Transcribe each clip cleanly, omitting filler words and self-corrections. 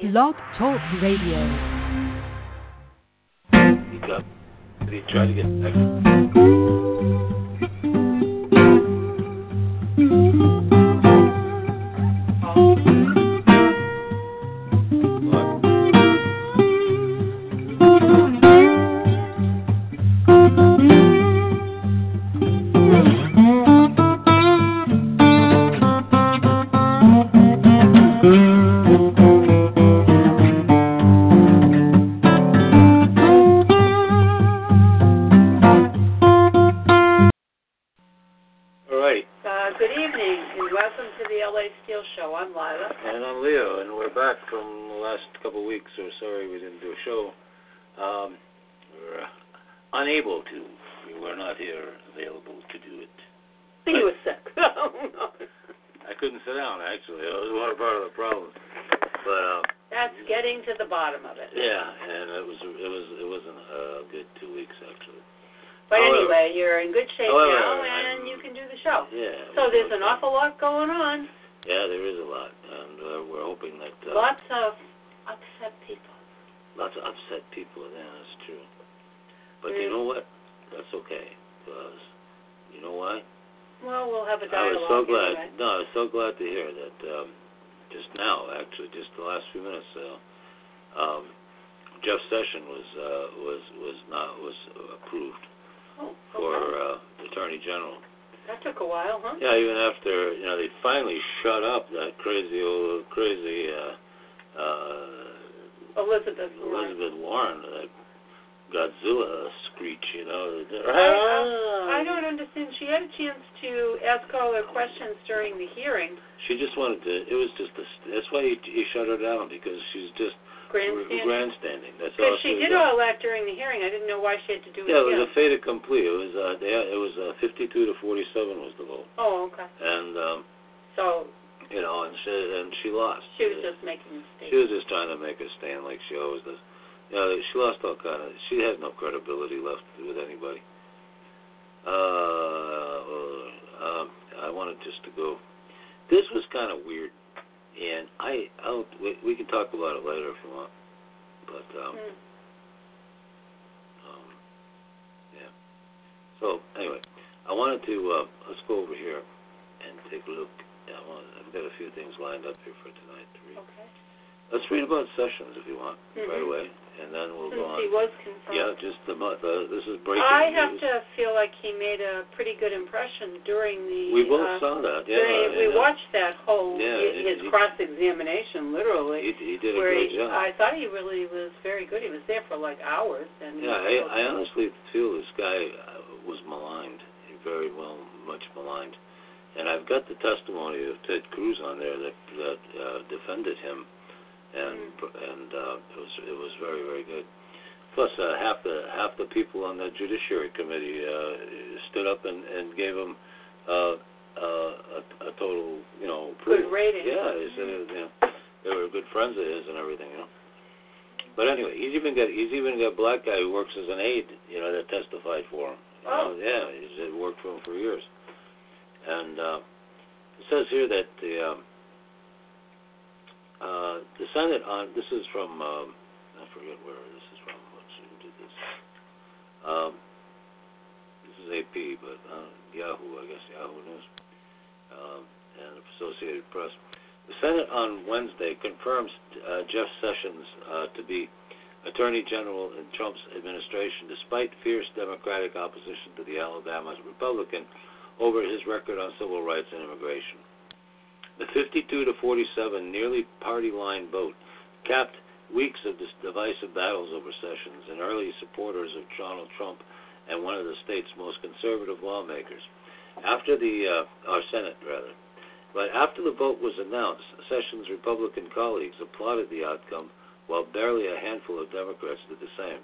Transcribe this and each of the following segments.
Blog Talk Radio. Speak up. They try to get Jeff Sessions was approved for the Attorney General. That took a while, huh? Yeah, even after they finally shut up that crazy Elizabeth Warren, that Godzilla screech, I don't understand. She had a chance to ask all her questions during the hearing. She just wanted to. It was just that's why he shut her down, because she's just. Grandstanding. That's all. Because she did all that during the hearing. I didn't know why she had to do it. Yeah, it was a fait accompli. It was 52-47 was the vote. Oh, okay. And she lost. She was just making a statement. She was just trying to make a stand like she always does. She lost all kind of. She had no credibility left with anybody. I wanted just to go. This was kind of weird. And we can talk about it later if you want, but yeah. So anyway, I wanted to let's go over here and take a look. I've got a few things lined up here for tonight to read. Okay. Let's read about Sessions if you want right away, and then we'll go on. He was confirmed. Yeah, just the month. This is breaking news. I have to feel like he made a pretty good impression during the. We both saw that. Yeah. We watched that whole his cross-examination, literally. He did a great job. I thought he really was very good. He was there for like hours. And I honestly feel this guy was maligned, much maligned, and I've got the testimony of Ted Cruz on there that defended him. And it was very, very good. Plus, half the people on the Judiciary Committee stood up and gave him a total, proof. Good rating. Yeah, they were good friends of his and everything, But anyway, he's even got a black guy who works as an aide, that testified for him. Yeah, he's worked for him for years. And it says here that the Senate on this is from I forget where this is from. This is AP, but Yahoo News and Associated Press. The Senate on Wednesday confirms Jeff Sessions to be Attorney General in Trump's administration, despite fierce Democratic opposition to the Alabama Republican over his record on civil rights and immigration. The 52-47 nearly party-line vote capped weeks of divisive battles over Sessions and early supporters of Donald Trump and one of the state's most conservative lawmakers. But after the vote was announced, Sessions' Republican colleagues applauded the outcome, while barely a handful of Democrats did the same.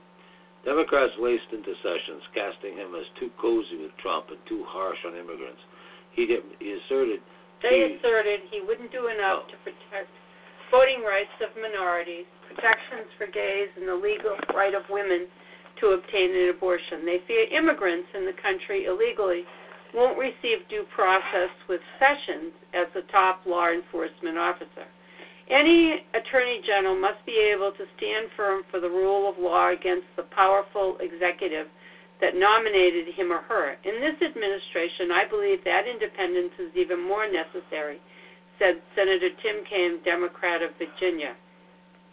Democrats laced into Sessions, casting him as too cozy with Trump and too harsh on immigrants. They asserted he wouldn't do enough to protect voting rights of minorities, protections for gays, and the legal right of women to obtain an abortion. They fear immigrants in the country illegally won't receive due process with Sessions as the top law enforcement officer. Any attorney general must be able to stand firm for the rule of law against the powerful executive that nominated him or her. In this administration, I believe that independence is even more necessary, said Senator Tim Kaine, Democrat of Virginia.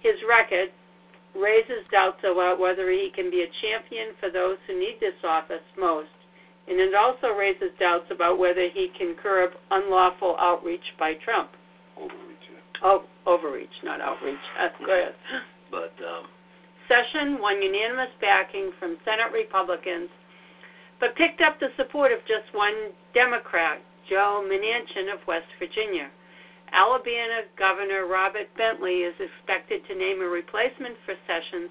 His record raises doubts about whether he can be a champion for those who need this office most, and it also raises doubts about whether he can curb unlawful outreach by Trump. Overreach, not outreach. Go ahead. But Sessions won unanimous backing from Senate Republicans, but picked up the support of just one Democrat, Joe Manchin of West Virginia. Alabama Governor Robert Bentley is expected to name a replacement for Sessions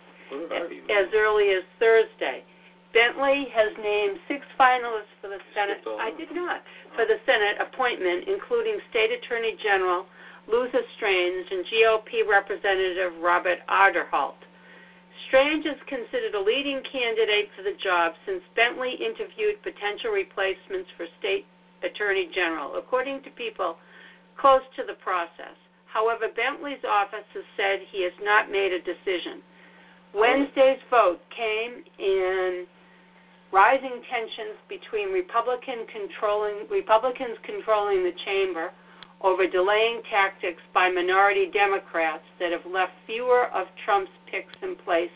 as early as Thursday. Bentley has named 6 finalists for the Senate. I did not for the Senate appointment, including State Attorney General Luther Strange and GOP Representative Robert Aderholt. Strange is considered a leading candidate for the job since Bentley interviewed potential replacements for State Attorney General, according to people close to the process. However, Bentley's office has said he has not made a decision. Wednesday's vote came in rising tensions between Republicans controlling the chamber over delaying tactics by minority Democrats that have left fewer of Trump's picks in place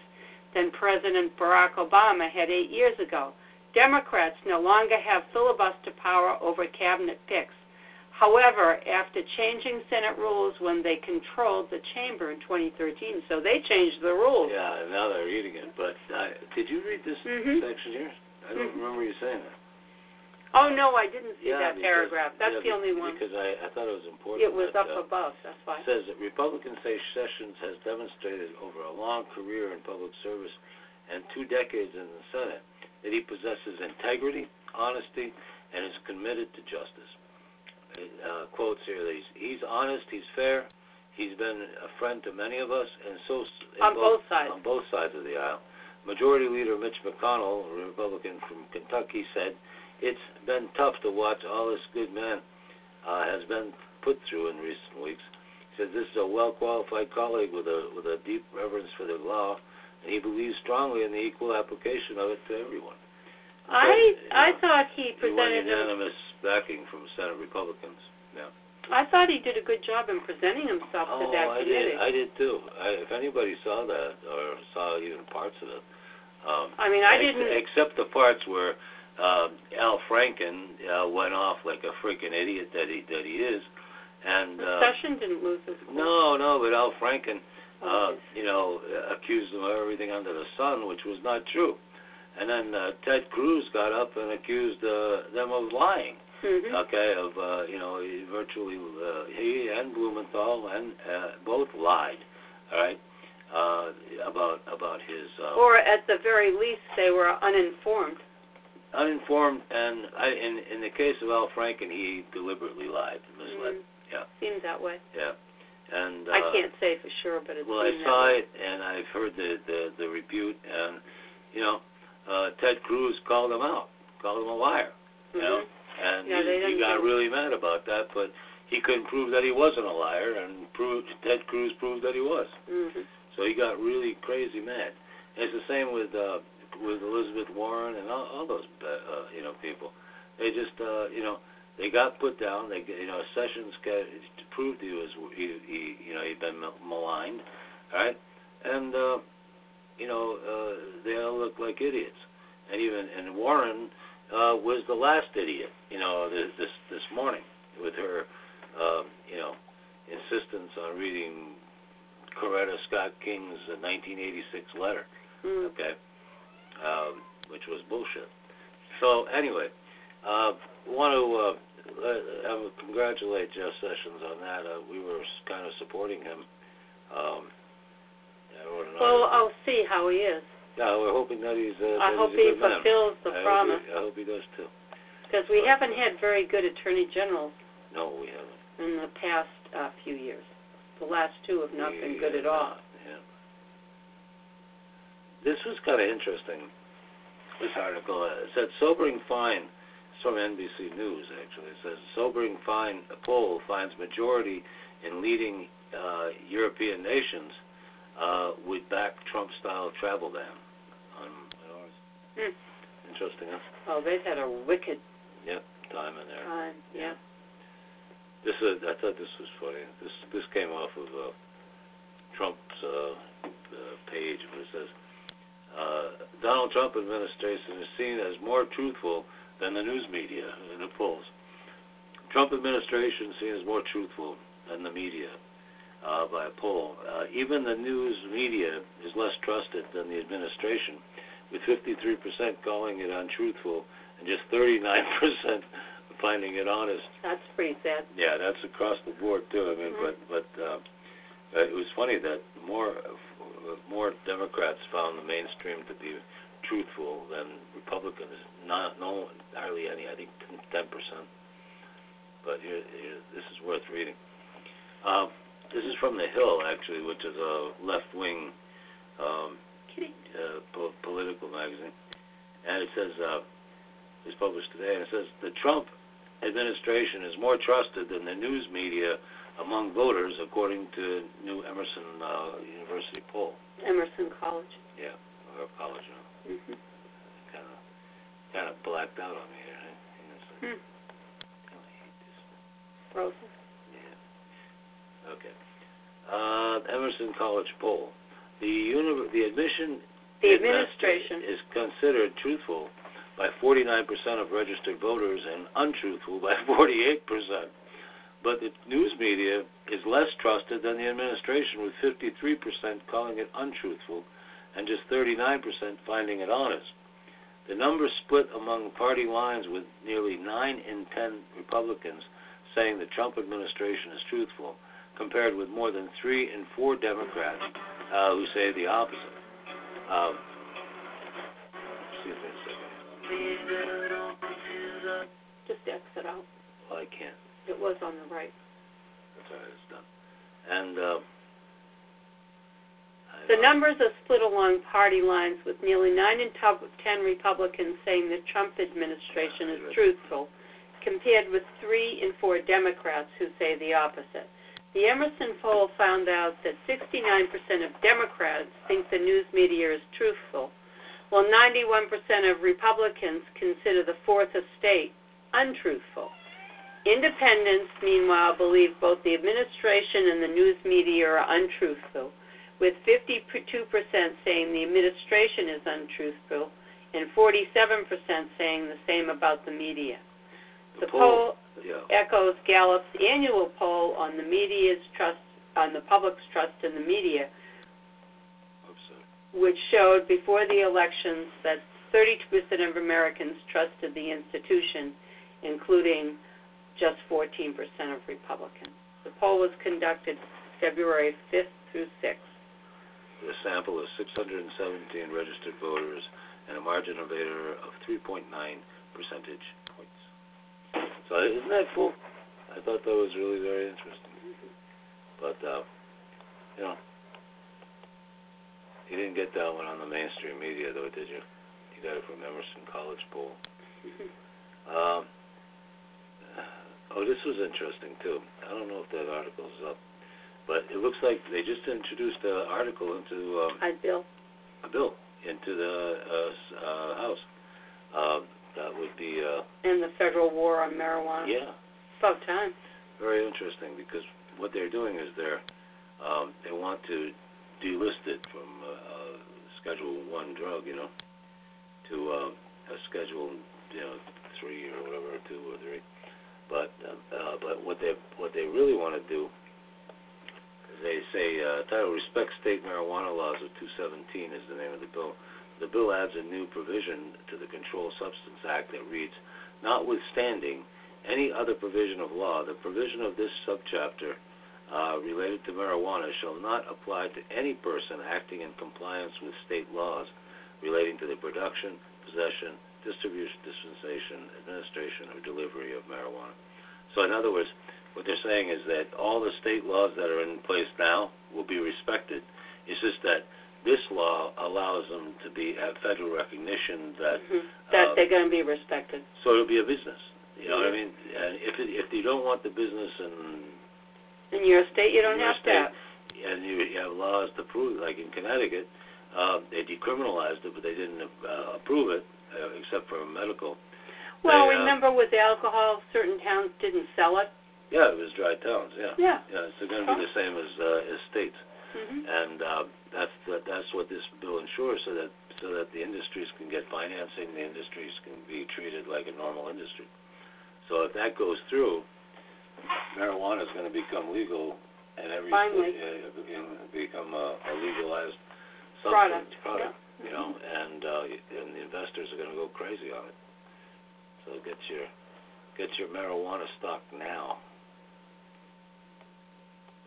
than President Barack Obama had 8 years ago. Democrats no longer have filibuster power over cabinet picks. However, after changing Senate rules when they controlled the chamber in 2013, so they changed the rules. Yeah, now they're reading it. But did you read this section here? I don't remember you saying that. Oh, no, I didn't see that paragraph. That's the only one. Because I thought it was important. It was that, up above, that's why. It says that Republicans say Sessions has demonstrated over a long career in public service and 2 decades in the Senate that he possesses integrity, honesty, and is committed to justice. Quotes here, he's honest, he's fair, he's been a friend to many of us, and so on both sides of the aisle. Majority Leader Mitch McConnell, a Republican from Kentucky, said, "It's been tough to watch all this good man has been put through in recent weeks." He said, "This is a well-qualified colleague with a deep reverence for the law, and he believes strongly in the equal application of it to everyone." So, I thought he presented unanimous backing from Senate Republicans. Yeah. I thought he did a good job in presenting himself to that committee. I did too. If anybody saw that or saw even parts of it, I didn't, except the parts where. Al Franken went off like a freaking idiot that he is, and Sessions didn't lose his voice. No, but Al Franken, accused him of everything under the sun, which was not true. And then Ted Cruz got up and accused them of lying. Mm-hmm. Okay, of virtually he and Blumenthal and both lied. All right. About his. Or at the very least, they were uninformed. Uninformed, and in the case of Al Franken, he deliberately lied and misled. Mm-hmm. Yeah, seems that way. Yeah, and I can't say for sure, but it's. Well, I saw it, and I've heard the rebuke, and Ted Cruz called him a liar. Mm-hmm. And he got really mad about that, but he couldn't prove that he wasn't a liar, and Ted Cruz proved that he was. Mm-hmm. So he got really crazy mad. And it's the same with Elizabeth Warren and all those people. They just they got put down. They Sessions proved he'd been maligned, right? And they all look like idiots. And Warren was the last idiot. This morning with her insistence on reading Coretta Scott King's 1986 letter. Mm. Okay. Which was bullshit. So anyway, I would congratulate Jeff Sessions on that. We were kind of supporting him. I'll see how he is. Yeah, we're hoping that he's. I hope he fulfills the promise. I hope he does too. Because we haven't had very good attorney generals. No, we haven't. In the past few years, the last 2 have not been good at all. Yeah. This was kind of interesting, this article. It said, sobering find, it's from NBC News, actually. It says, sobering find, a poll finds majority in leading European nations would back Trump-style travel ban on ours. Hmm. Interesting, huh? Oh, they've had a wicked time in there. Yeah. This is, I thought this was funny. This came off of Trump's page where it says, Donald Trump administration is seen as more truthful than the news media in the polls. Trump administration is seen as more truthful than the media by a poll. Even the news media is less trusted than the administration, with 53% calling it untruthful and just 39% finding it honest. That's pretty sad. Yeah, that's across the board too. I mean, but it was funny that more Democrats found the mainstream to be truthful than Republicans. Hardly any. I think 10%. But here, this is worth reading. This is from The Hill, actually, which is a left-wing political magazine, and it says it's published today. And it says the Trump administration is more trusted than the news media among voters, according to new Emerson University poll. Emerson College. Yeah, or college. You know. Mhm. Kind of blacked out on me here. Right? I really hate this. Frozen. Yeah. Okay. Emerson College poll. The administration is considered truthful by 49% of registered voters and untruthful by 48%. But the news media is less trusted than the administration, with 53% calling it untruthful and just 39% finding it honest. The numbers split among party lines, with nearly 9 in 10 Republicans saying the Trump administration is truthful, compared with more than 3 in 4 Democrats who say the opposite. Excuse me a second. Just exit out. Well, I can't. It was on the right. That's all right, it's done. And the numbers are split along party lines, with nearly 9 in 10 Republicans saying the Trump administration is truthful, compared with 3 in 4 Democrats who say the opposite. The Emerson poll found out that 69% of Democrats think the news media is truthful, while 91% of Republicans consider the fourth estate untruthful. Independents, meanwhile, believe both the administration and the news media are untruthful, with 52% saying the administration is untruthful and 47% saying the same about the media. The poll echoes Gallup's annual poll on the media's trust, on the public's trust in the media, which showed before the elections that 32% of Americans trusted the institution, including just 14% of Republicans. The poll was conducted February 5th through 6th. The sample is 617 registered voters and a margin of error of 3.9 percentage points. So isn't that cool? I thought that was really very interesting. But, you didn't get that one on the mainstream media, though, did you? You got it from Emerson College poll. This was interesting, too. I don't know if that article's up, but it looks like they just introduced an article into a bill into the House. That would be... and the federal war on marijuana. Yeah. It's about time. Very interesting, because what they're doing is they want to delist it from Schedule 1 drug, to a Schedule 3 or whatever, 2 or 3. But what they really want to do is they say title respect state marijuana laws of 217 is the name of the bill. The bill adds a new provision to the Controlled Substance Act that reads, notwithstanding any other provision of law, the provision of this subchapter related to marijuana shall not apply to any person acting in compliance with state laws relating to the production, possession, distribution, dispensation, administration, or delivery of marijuana. So in other words, what they're saying is that all the state laws that are in place now will be respected. It's just that this law allows them to have federal recognition that... that they're going to be respected. So it'll be a business. You know what I mean? And if you don't want the business in In your state, you don't have to. And you have laws to prove, like in Connecticut, they decriminalized it, but they didn't approve it except for medical. Well, they, remember with the alcohol, certain towns didn't sell it. Yeah, it was dry towns. Yeah. It's going to be the same as states, and that's what this bill ensures, so that the industries can get financing, the industries can be treated like a normal industry. So if that goes through, marijuana is going to become legal, and every become a legalized substance, product. Yeah. You know, and the investors are going to go crazy on it. So get your marijuana stock now.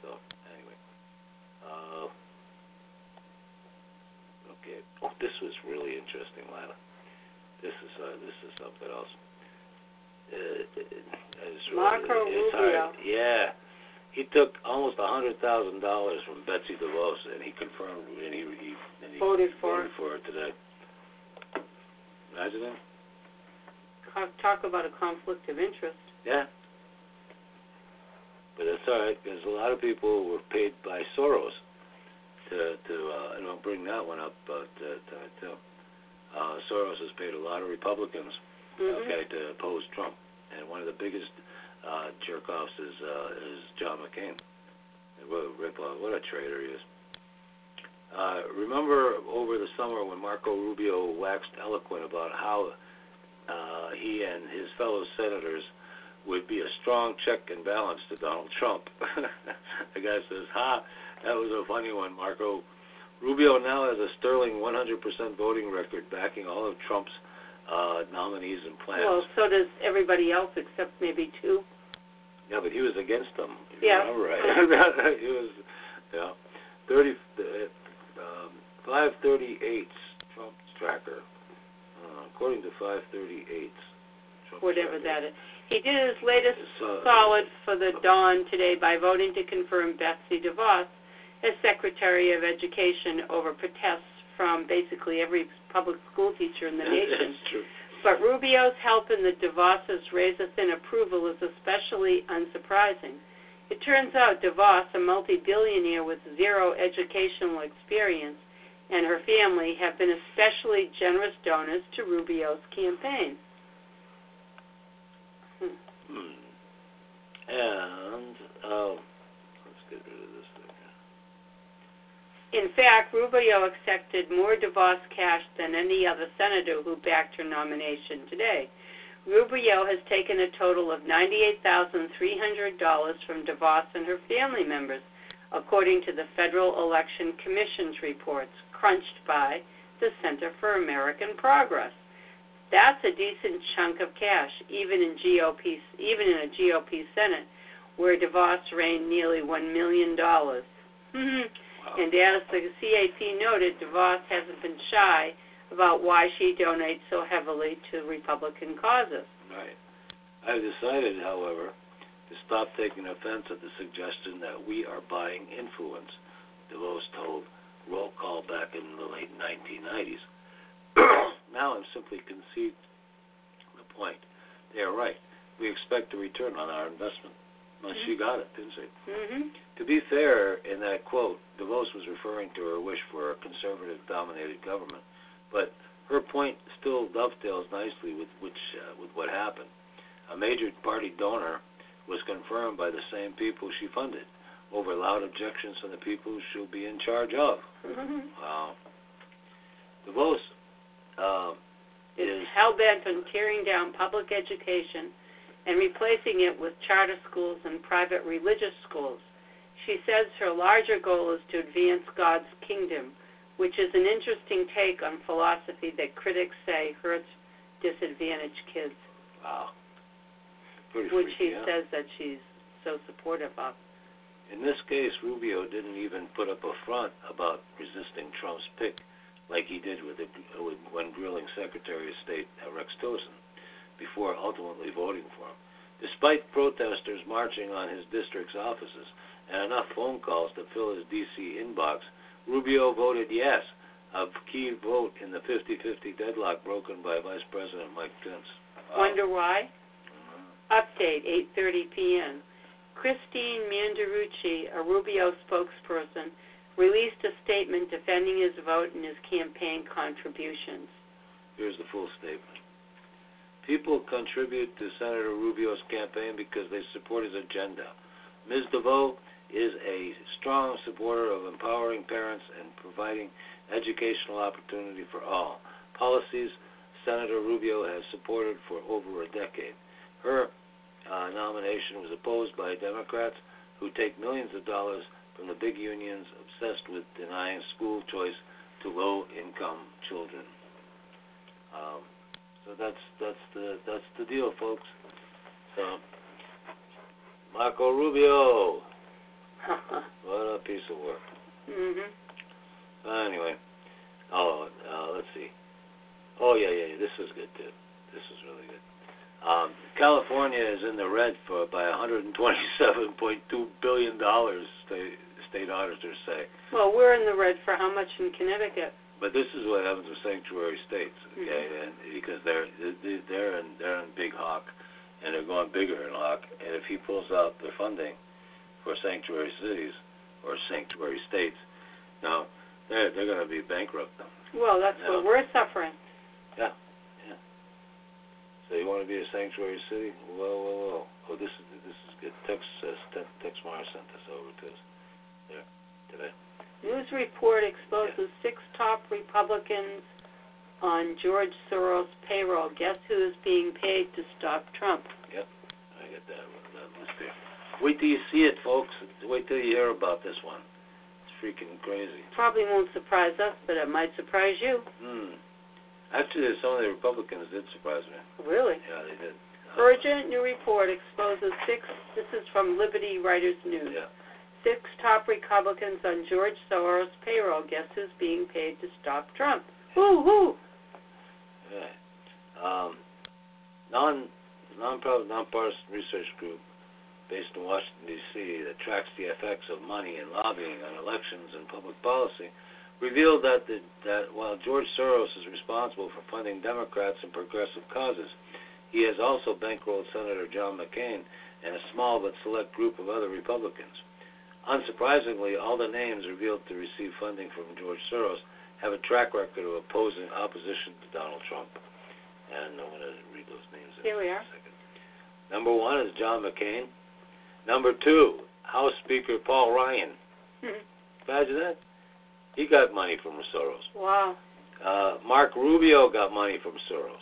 So, anyway. Okay. Oh, this was really interesting, Lana. This is something else. Marco Rubio. Yeah. He took almost $100,000 from Betsy DeVos, and he confirmed, and he voted for her today. Imagine that. Talk about a conflict of interest. Yeah. But it's all right, because a lot of people were paid by Soros to and I'll bring that one up tonight, too. Soros has paid a lot of Republicans, to oppose Trump. And one of the biggest jerk-offs is John McCain. What a traitor he is. Remember over the summer when Marco Rubio waxed eloquent about how he and his fellow senators would be a strong check and balance to Donald Trump. The guy says, that was a funny one, Marco. Rubio now has a sterling 100% voting record backing all of Trump's nominees and plans. Well, so does everybody else except maybe two. Yeah, but he was against them. Yeah. All right. He was, 538's Trump tracker. According to 538, whatever that is, he did his latest solid for the dawn today by voting to confirm Betsy DeVos as Secretary of Education over protests from basically every public school teacher in the nation. That's true. But Rubio's help in the DeVos's razor-thin approval is especially unsurprising. It turns out DeVos, a multi-billionaire with zero educational experience, and her family have been especially generous donors to Rubio's campaign. And, let's get rid of this thing. In fact, Rubio accepted more DeVos cash than any other senator who backed her nomination today. Rubio has taken a total of $98,300 from DeVos and her family members, according to the Federal Election Commission's reports, crunched by the Center for American Progress. That's a decent chunk of cash, even in a GOP Senate, where DeVos reigned nearly $1 million. Wow. And as the CAP noted, DeVos hasn't been shy about why she donates so heavily to Republican causes. Right. I've decided, however, to stop taking offense at the suggestion that we are buying influence, DeVos told Roll Call back in the late 1990s. Now I've simply conceded the point. They are right. We expect a return on our investment. Well, she got it, didn't she? To be fair, in that quote, DeVos was referring to her wish for a conservative-dominated government, but her point still dovetails nicely with what happened. A major party donor was confirmed by the same people she funded, over loud objections from the people she'll be in charge of. Wow. DeVos is hell-bent on tearing down public education and replacing it with charter schools and private religious schools. She says her larger goal is to advance God's kingdom, which is an interesting take on philosophy that critics say hurts disadvantaged kids. Wow. Which she says that she's so supportive of. In this case, Rubio didn't even put up a front about resisting Trump's pick like he did when grilling Secretary of State Rex Tillerson before ultimately voting for him, despite protesters marching on his district's offices and enough phone calls to fill his D.C. inbox. Rubio voted yes, a key vote in the 50-50 deadlock broken by Vice President Mike Pence. Wonder why? Update, 8:30 p.m. Christine Mandarucci, a Rubio spokesperson, released a statement defending his vote and his campaign contributions. Here's the full statement. People contribute to Senator Rubio's campaign because they support his agenda. Ms. DeVos is a strong supporter of empowering parents and providing educational opportunity for all, policies Senator Rubio has supported for over a decade. Her nomination was opposed by Democrats who take millions of dollars from the big unions obsessed with denying school choice to low-income children. So that's the deal, folks. So, Marco Rubio, what a piece of work. Mhm. Anyway, let's see. Oh yeah, this was good too. This was really good. California is in the red by $127.2 billion. State auditors say. Well, we're in the red for how much in Connecticut? But this is what happens with sanctuary states, okay? Mm-hmm. And because they're in big hock, and they're going bigger in hock. And if he pulls out the funding for sanctuary cities or sanctuary states, now they're going to be bankrupt. Well, that's what we're suffering. Yeah. So you want to be a sanctuary city? Whoa. Oh, this is good. Tex Meyer sent this over to us there today. News report exposes 6 top Republicans on George Soros' payroll. Guess who is being paid to stop Trump? Yep, I get that one. That must be. Wait till you see it, folks. Wait till you hear about this one. It's freaking crazy. Probably won't surprise us, but it might surprise you. Actually, some of the Republicans did surprise me. Really? Yeah, they did. Urgent new report exposes 6, this is from Liberty Writers News, 6 top Republicans on George Soros' payroll. Guess who's being paid to stop Trump? Woo-hoo! Yeah. Nonpartisan research group based in Washington, D.C. that tracks the effects of money and lobbying on elections and public policy revealed that while George Soros is responsible for funding Democrats and progressive causes, he has also bankrolled Senator John McCain and a small but select group of other Republicans. Unsurprisingly, all the names revealed to receive funding from George Soros have a track record of opposition to Donald Trump. And I'm going to read those names in a second. Number 1 is John McCain. Number 2, House Speaker Paul Ryan. Imagine that. He got money from Soros. Wow. Marco Rubio got money from Soros.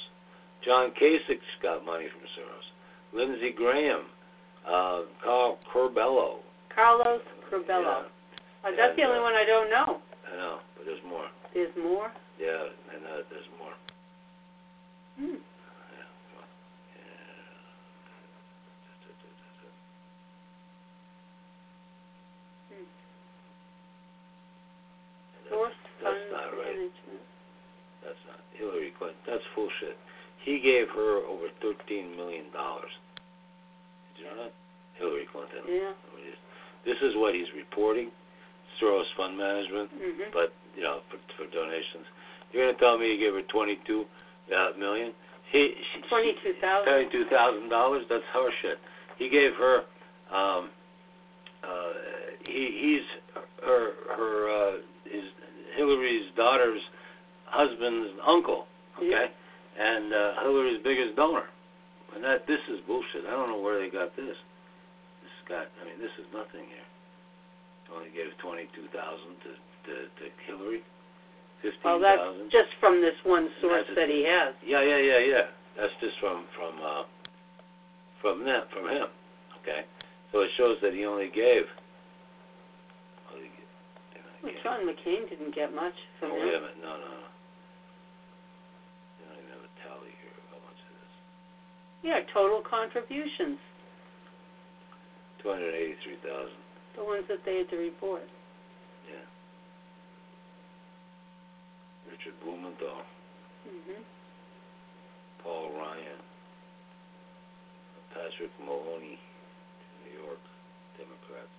John Kasich got money from Soros. Lindsey Graham, Carlos Curbelo. Yeah. That's the only one I don't know. I know, but there's more. There's more? Yeah, I know there's more. That's not right. That's not Hillary Clinton. That's full shit. He gave her over $13 million. Did you know that? Hillary Clinton. Yeah. This is what he's reporting. Soros Fund Management, but for donations. You're going to tell me he gave her $22 million? $22,000. $22,000. That's her shit. He gave her. He's her. Is Hillary's daughter's husband's uncle, okay? Yeah. And Hillary's biggest donor. And this is bullshit. I don't know where they got this. This is nothing here. Only gave $22,000 to Hillary. $15,000. Well, that's just from this one source that he has. Yeah. That's just from him, okay? So it shows that he only gave. Well, John McCain didn't get much from him. Wait a minute. No. They don't even have a tally here of how much it is. Yeah, total contributions. 283,000. The ones that they had to report. Yeah. Richard Blumenthal. Paul Ryan. Patrick Maloney, New York, Democrats.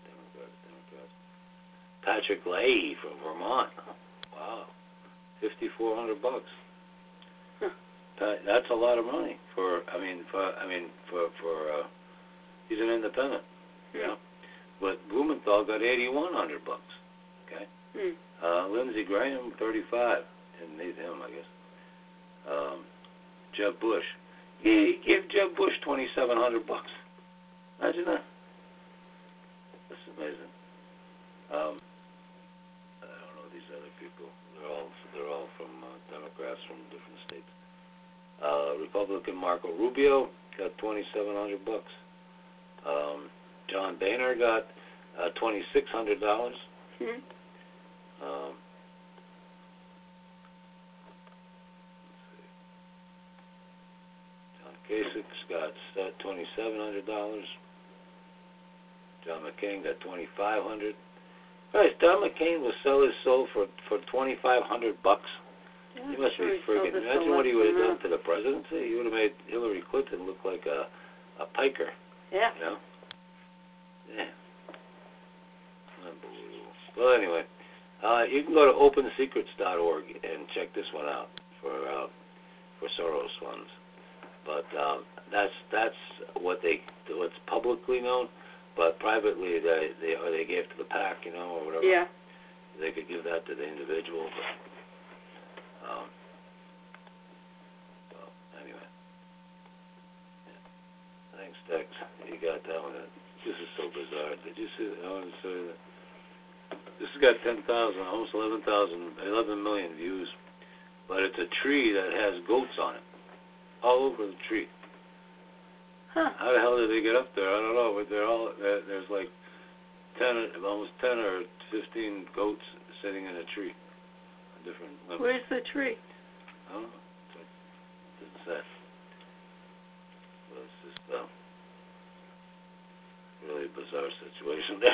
Patrick Leahy from Vermont. Wow. $5,400. Huh. That's a lot of money for he's an independent. Yeah. But Blumenthal got $8,100. Okay. Lindsey Graham, $35. Didn't need him, I guess. Jeb Bush. He gave Jeb Bush $2,700. Imagine that. That's amazing. I don't know these other people. They're all from Democrats from different states. Republican Marco Rubio got $2,700. John Boehner got $2,600. Kasich got $2,700. John McCain got $2,500. Guys, John McCain will sell his soul for $2,500. Yeah, he must be freaking. Imagine what he would have done to the presidency. He would have made Hillary Clinton look like a piker. Yeah. You know? Yeah. Unbelievable. Well, anyway, you can go to OpenSecrets.org and check this one out for Soros funds. But that's what they what's publicly known, but privately they gave to the PAC, you know, or whatever. Yeah. They could give that to the individual. But, well, anyway, yeah. Thanks, Dex. You got that one. This is so bizarre. Did you see? I want to say that this has got 10,000, almost 11 million views, but it's a tree that has goats on it. All over the tree. Huh. How the hell did they get up there? I don't know, but there's like 10 or 15 goats sitting in a tree. A different level. Where's the tree? I don't know. It's that. Well, it's just really bizarre situation. It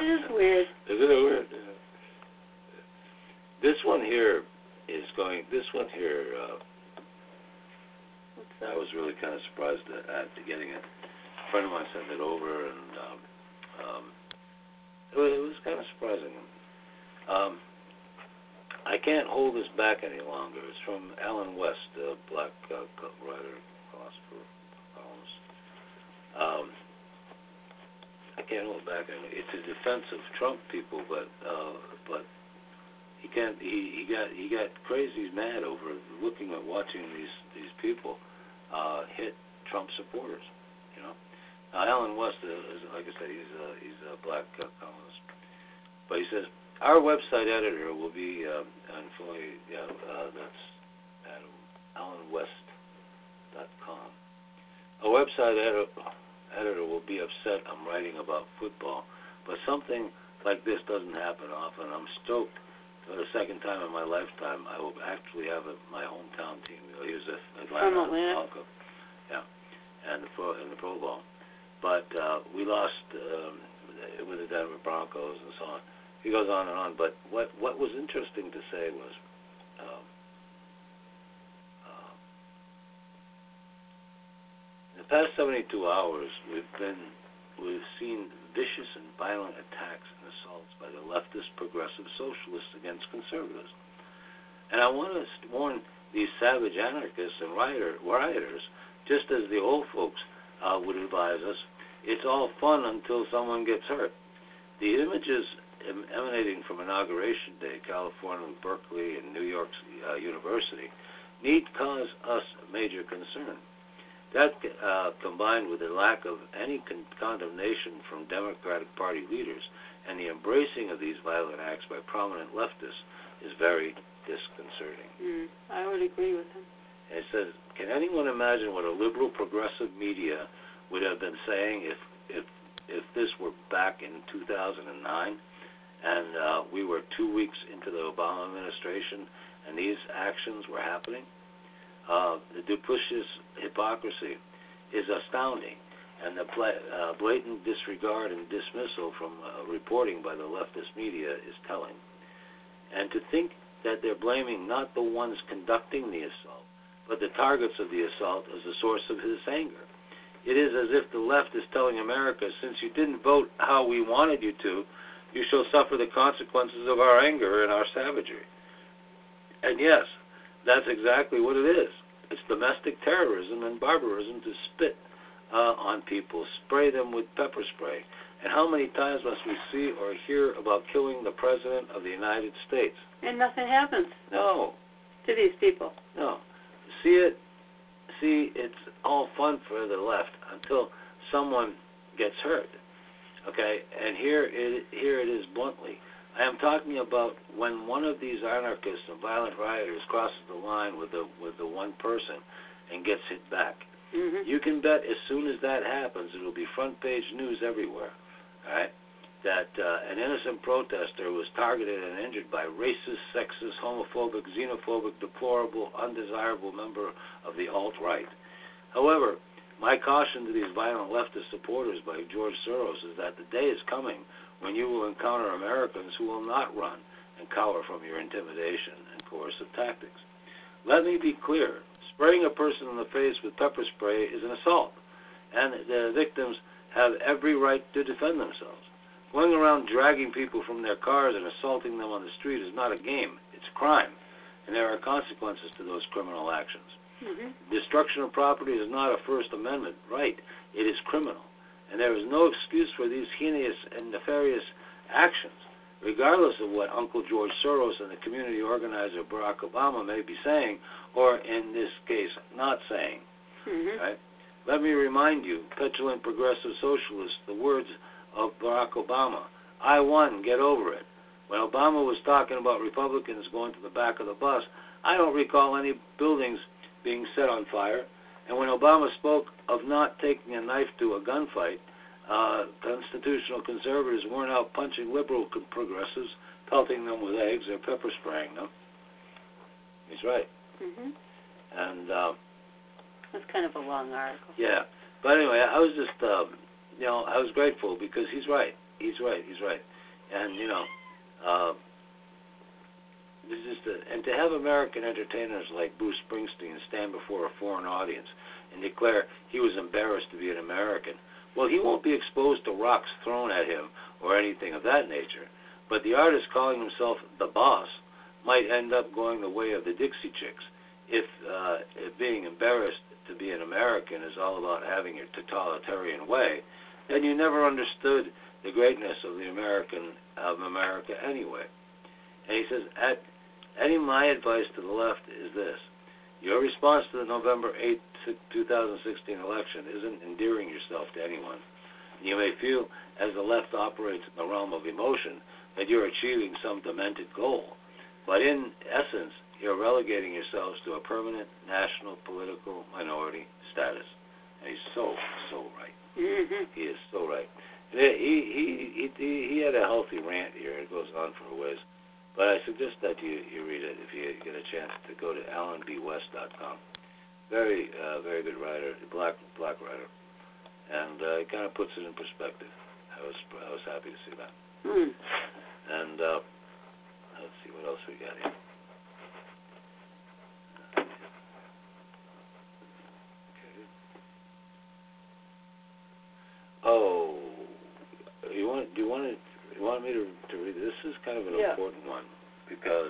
is weird. Isn't it weird? Yeah. I was really kind of surprised at getting it. A friend of mine sent it over, and it was kind of surprising. I can't hold this back any longer. It's from Alan West, a black writer, philosopher, columnist. I can't hold it back. It's a defense of Trump people, but he can't. He got crazy mad over watching these people. Hit Trump supporters, you know. Now, Alan West, like I said, he's a black columnist, but he says our website editor will be fully. Yeah, that's at AlanWest.com. A website editor will be upset I'm writing about football, but something like this doesn't happen often. I'm stoked. For the second time in my lifetime, I will actually have my hometown team. He was Atlanta. Yeah, in the Pro Bowl. But we lost with the Denver Broncos and so on. He goes on and on. But what was interesting to say was in the past 72 hours, we've seen vicious and violent attacks and assaults by the leftist progressive socialists against conservatives. And I want to warn these savage anarchists and rioters, just as the old folks would advise us, it's all fun until someone gets hurt. The images emanating from Inauguration Day, California, Berkeley, and New York University need cause us major concern. That, combined with the lack of any condemnation from Democratic Party leaders and the embracing of these violent acts by prominent leftists, is very disconcerting. I would agree with him. And it says, can anyone imagine what a liberal progressive media would have been saying if this were back in 2009 and we were 2 weeks into the Obama administration and these actions were happening? The duplicitous hypocrisy is astounding, and the blatant disregard and dismissal from reporting by the leftist media is telling. And to think that they're blaming not the ones conducting the assault, but the targets of the assault as the source of his anger. It is as if the left is telling America, since you didn't vote how we wanted you to, you shall suffer the consequences of our anger and our savagery. And yes, that's exactly what it is. It's domestic terrorism and barbarism to spit on people, spray them with pepper spray. And how many times must we see or hear about killing the President of the United States? And nothing happens. No. To these people. No. See, it's all fun for the left until someone gets hurt. Okay? And here it is bluntly. I am talking about when one of these anarchists or violent rioters crosses the line with the one person and gets hit back. Mm-hmm. You can bet as soon as that happens, it will be front-page news everywhere. All right? That an innocent protester was targeted and injured by racist, sexist, homophobic, xenophobic, deplorable, undesirable member of the alt-right. However, my caution to these violent leftist supporters by George Soros is that the day is coming when you will encounter Americans who will not run and cower from your intimidation and coercive tactics. Let me be clear. Spraying a person in the face with pepper spray is an assault, and the victims have every right to defend themselves. Going around dragging people from their cars and assaulting them on the street is not a game. It's a crime, and there are consequences to those criminal actions. Mm-hmm. Destruction of property is not a First Amendment right. It is criminal, and there is no excuse for these heinous and nefarious actions, regardless of what Uncle George Soros and the community organizer Barack Obama may be saying, or in this case, not saying. Mm-hmm. Right? Let me remind you, petulant progressive socialists, the words of Barack Obama, I won, get over it. When Obama was talking about Republicans going to the back of the bus, I don't recall any buildings being set on fire. And when Obama spoke of not taking a knife to a gunfight, constitutional conservatives weren't out punching liberal progressives, pelting them with eggs or pepper spraying them. He's right. Mm-hmm. And that's kind of a long article. Yeah, but anyway, I was just I was grateful because he's right, and this is and to have American entertainers like Bruce Springsteen stand before a foreign audience and declare he was embarrassed to be an American. Well, he won't be exposed to rocks thrown at him or anything of that nature. But the artist calling himself the boss might end up going the way of the Dixie Chicks if being embarrassed to be an American is all about having your totalitarian way. Then you never understood the greatness of America anyway. And he says, my advice to the left is this. Your response to the November 8, 2016 election isn't endearing yourself to anyone. You may feel, as the left operates in the realm of emotion, that you're achieving some demented goal. But in essence, you're relegating yourselves to a permanent national political minority status. And he's so right. Mm-hmm. He is so right. He had a healthy rant here. It goes on for a ways. But I suggest that you read it if you get a chance to go to alanbwest.com. Very, very good writer, black writer. And it kind of puts it in perspective. I was happy to see that. Mm. And let's see what else we got here. Okay. Oh, you want me to read? This is kind of an important one because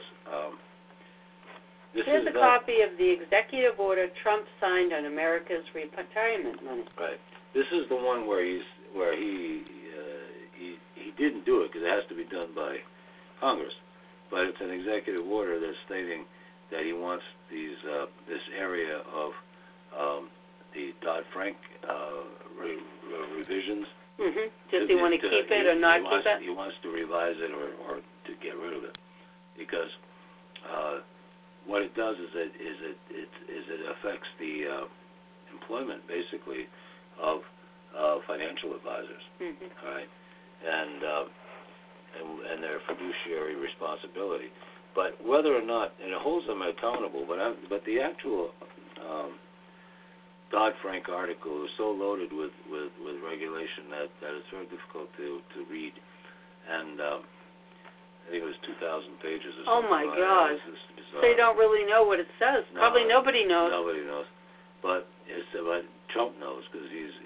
here's a copy of the executive order Trump signed on America's retirement money. Right. This is the one where he didn't do it because it has to be done by Congress, but it's an executive order that's stating that he wants these this area of the Dodd-Frank revisions. Mm-hmm. Does he want to keep it or not keep it? He wants to revise it or to get rid of it, because what it does is it affects the employment basically of financial advisors, mm-hmm. All right, and their fiduciary responsibility. But whether or not, and it holds them accountable, but the actual Dodd-Frank article is so loaded with regulation that it's very difficult to read. And I think it was 2,000 pages or something. Oh, my God. So you don't really know what it says. No, probably nobody knows. Nobody knows. But Trump knows because he's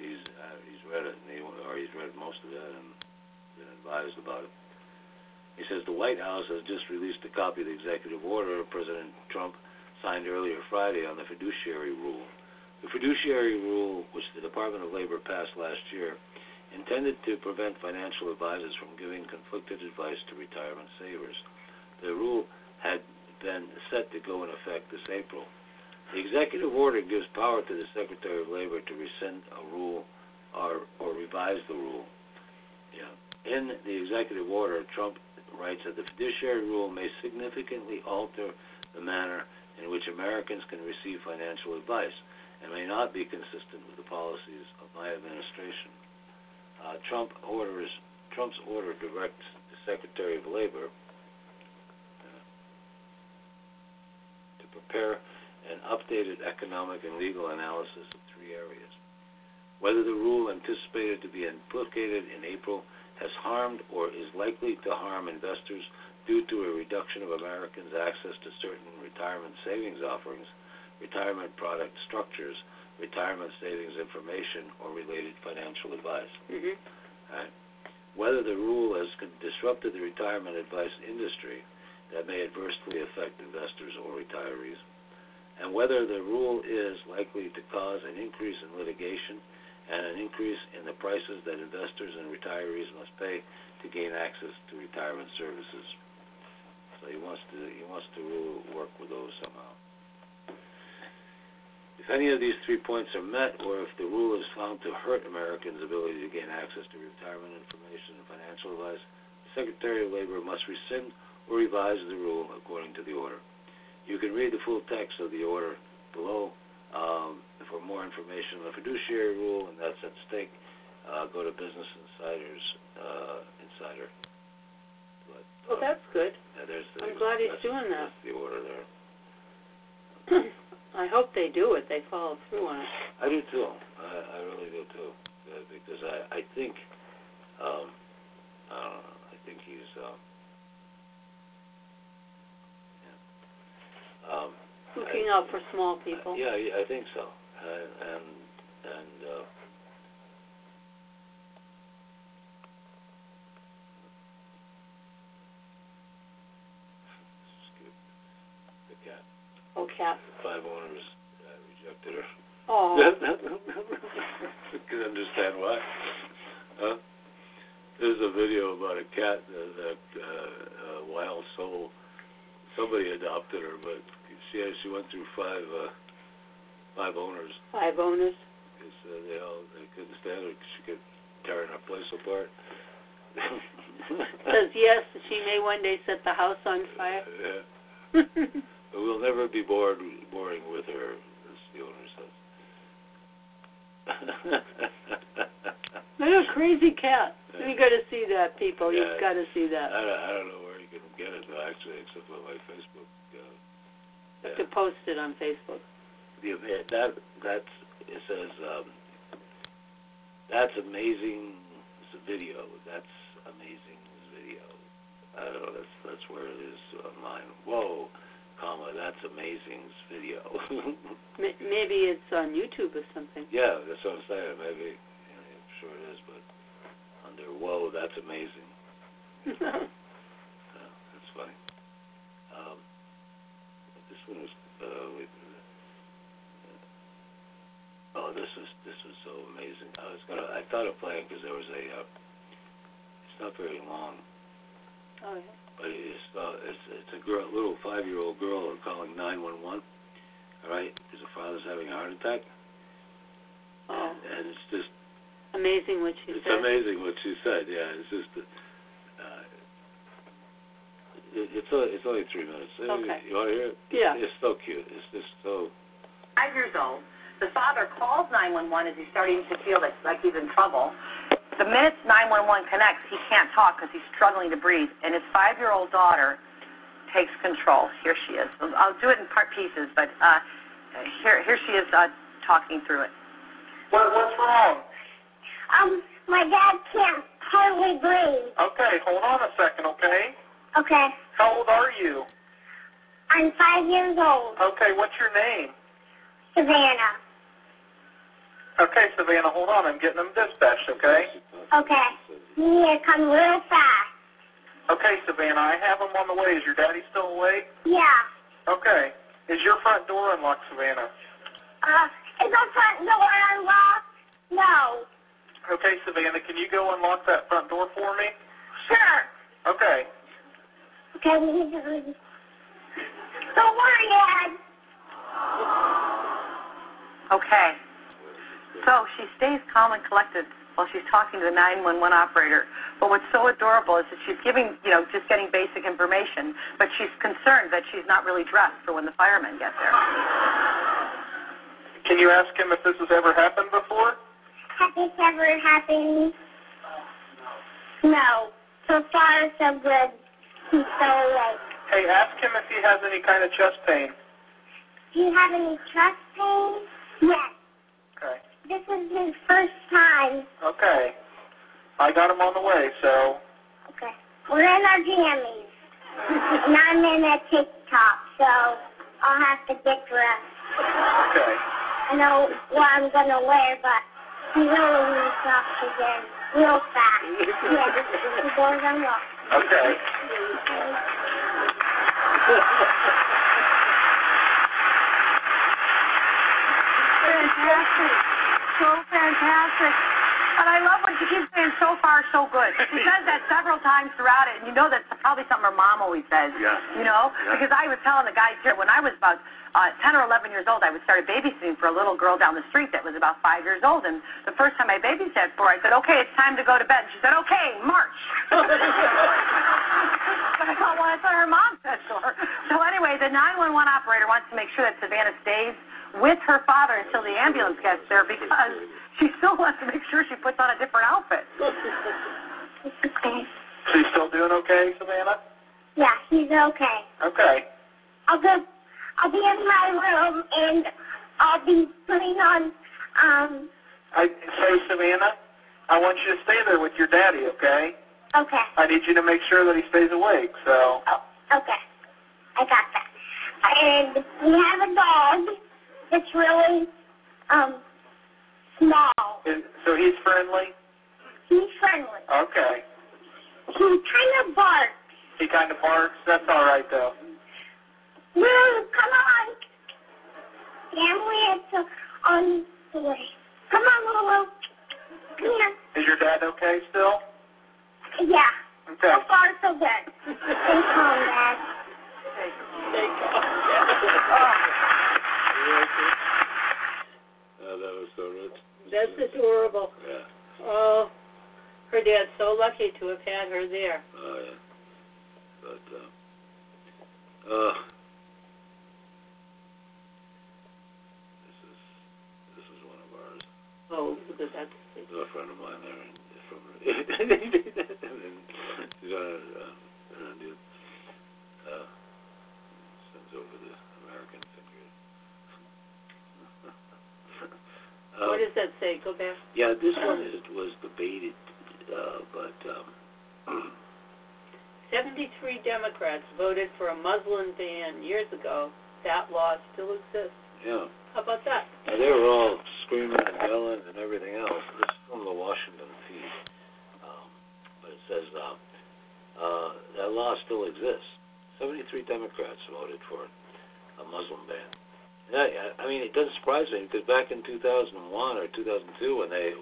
read it, he's read most of that and been advised about it. He says the White House has just released a copy of the executive order President Trump signed earlier Friday on the fiduciary rule. The fiduciary rule, which the Department of Labor passed last year, intended to prevent financial advisors from giving conflicted advice to retirement savers. The rule had been set to go in effect this April. The executive order gives power to the Secretary of Labor to rescind a rule or revise the rule. Yeah. In the executive order, Trump writes that the fiduciary rule may significantly alter the manner in which Americans can receive financial advice and may not be consistent with the policies of my administration. Trump's order directs the Secretary of Labor to prepare an updated economic and legal analysis of three areas: whether the rule anticipated to be implicated in April has harmed or is likely to harm investors due to a reduction of Americans' access to certain retirement savings offerings, retirement product structures, retirement savings information, or related financial advice. Mm-hmm. Right. Whether the rule has disrupted the retirement advice industry that may adversely affect investors or retirees, and whether the rule is likely to cause an increase in litigation and an increase in the prices that investors and retirees must pay to gain access to retirement services. So he wants to really work with those somehow. If any of these 3 points are met, or if the rule is found to hurt Americans' ability to gain access to retirement information and financial advice, the Secretary of Labor must rescind or revise the rule according to the order. You can read the full text of the order below. For more information on the fiduciary rule, and that's at stake, go to Business Insider's Insider. But, well, that's good. I'm glad he's doing that. That's the order there. I hope they do it. They follow through on it. I do, too. I really do, too, because I think, I don't know, I think he's, looking out for small people. Yeah, I think so. The cat. Oh, cat. Five owners rejected her. Oh. You can understand why. Huh? There's a video about a cat that wild soul. Somebody adopted her, but she went through five owners. Five owners. Because they couldn't stand her. She kept tearing her place apart. Says yes, she may one day set the house on fire. Yeah. But we'll never be boring with her, as the owner says. They're a crazy cat. Yeah. You got to see that, people. Yeah, you've got to see that. I don't know where you can get it, actually, except for my Facebook. To post it on Facebook. It says, that's amazing. It's a video. That's amazing video. I don't know. That's where it is on mine. Whoa, comma. That's amazing video. Maybe it's on YouTube or something. Yeah, that's what I'm saying. Maybe. Yeah, I'm sure it is, but under whoa, that's amazing. Yeah, that's funny. This was so amazing. I thought of playing because there was it's not very long. Oh yeah. But it's a girl, little 5-year-old girl, calling 911. All right, because her father's having a heart attack. Oh. And it's just amazing what she said. It's amazing what she said. Yeah, it's just. It's only 3 minutes. Okay. You want to hear it? Yeah. It's so cute. It's just so. 5 years old. The father calls 911 as he's starting to feel like he's in trouble. The minute 911 connects, he can't talk because he's struggling to breathe. And his 5-year-old daughter takes control. Here she is. I'll do it in part pieces, but here she is talking through it. What's wrong? My dad can't hardly breathe. Okay, hold on a second, okay? Okay. How old are you? I'm 5 years old. Okay, what's your name? Savannah. Okay, Savannah, hold on. I'm getting them dispatched, okay? Okay. You need to come real fast. Okay, Savannah, I have them on the way. Is your daddy still awake? Yeah. Okay. Is your front door unlocked, Savannah? Is our front door unlocked? No. Okay, Savannah, can you go unlock that front door for me? Sure. Okay. Okay, we need to leave. Don't worry, Dad. Okay. So she stays calm and collected while she's talking to the 911 operator. But what's so adorable is that she's giving, you know, just getting basic information, but she's concerned that she's not really dressed for when the firemen get there. Can you ask him if this has ever happened before? Has this ever happened? No. So far, so good. He's so awake. Hey, ask him if he has any kind of chest pain. Do you have any chest pain? Yes. Okay. This is his first time. Okay. I got him on the way, so. Okay. We're in our jammies. And I'm in a tank top, so I'll have to get dressed. Okay. I know what I'm going to wear, but he really needs oxygen real fast. Yeah, the door's unlocked. Okay. Fantastic. So fantastic. And I love what she keeps saying, so far, so good. She says that several times throughout it, and you know that's probably something her mom always says, yeah. You know? Yeah. Because I was telling the guys here, when I was about 10 or 11 years old, I would start babysitting for a little girl down the street that was about 5 years old, and the first time I babysat for her, I said, okay, it's time to go to bed. And she said, okay, march. But I thought, well, that's what her mom said to her. So anyway, the 911 operator wants to make sure that Savannah stays with her father until the ambulance gets there because she still wants to make sure she puts on a different outfit. Okay. She's still doing okay, Savannah? Yeah, she's okay. Okay. I'll be in my room and I'll be putting on Savannah, I want you to stay there with your daddy, okay? Okay. I need you to make sure that he stays awake, so. Oh, okay. I got that. And we have a dog. It's really small. So he's friendly? He's friendly. Okay. He kind of barks. He kind of barks? That's all right, though. No, come on. Family is on the way. Come on, Lulu. Come here. Is your dad okay still? Yeah. Okay. So far, so good. Stay calm, Dad. Stay calm. Oh, that was so rich. That's adorable. Yeah. Oh, her dad's so lucky to have had her there. Oh, yeah. But, this is one of ours. Oh, because that's a friend of mine there from and she's on her Indian sends over the American finger. What does that say? Go back. Yeah, this one was debated, but 73 Democrats voted for a Muslim ban years ago. That law still exists. Yeah. How about that? Now, they were all screaming and yelling and everything else. This is from the Washington feed, but it says that law still exists. 73 Democrats voted for a Muslim ban. Yeah, I mean, it doesn't surprise me because back in 2001 or 2002, when they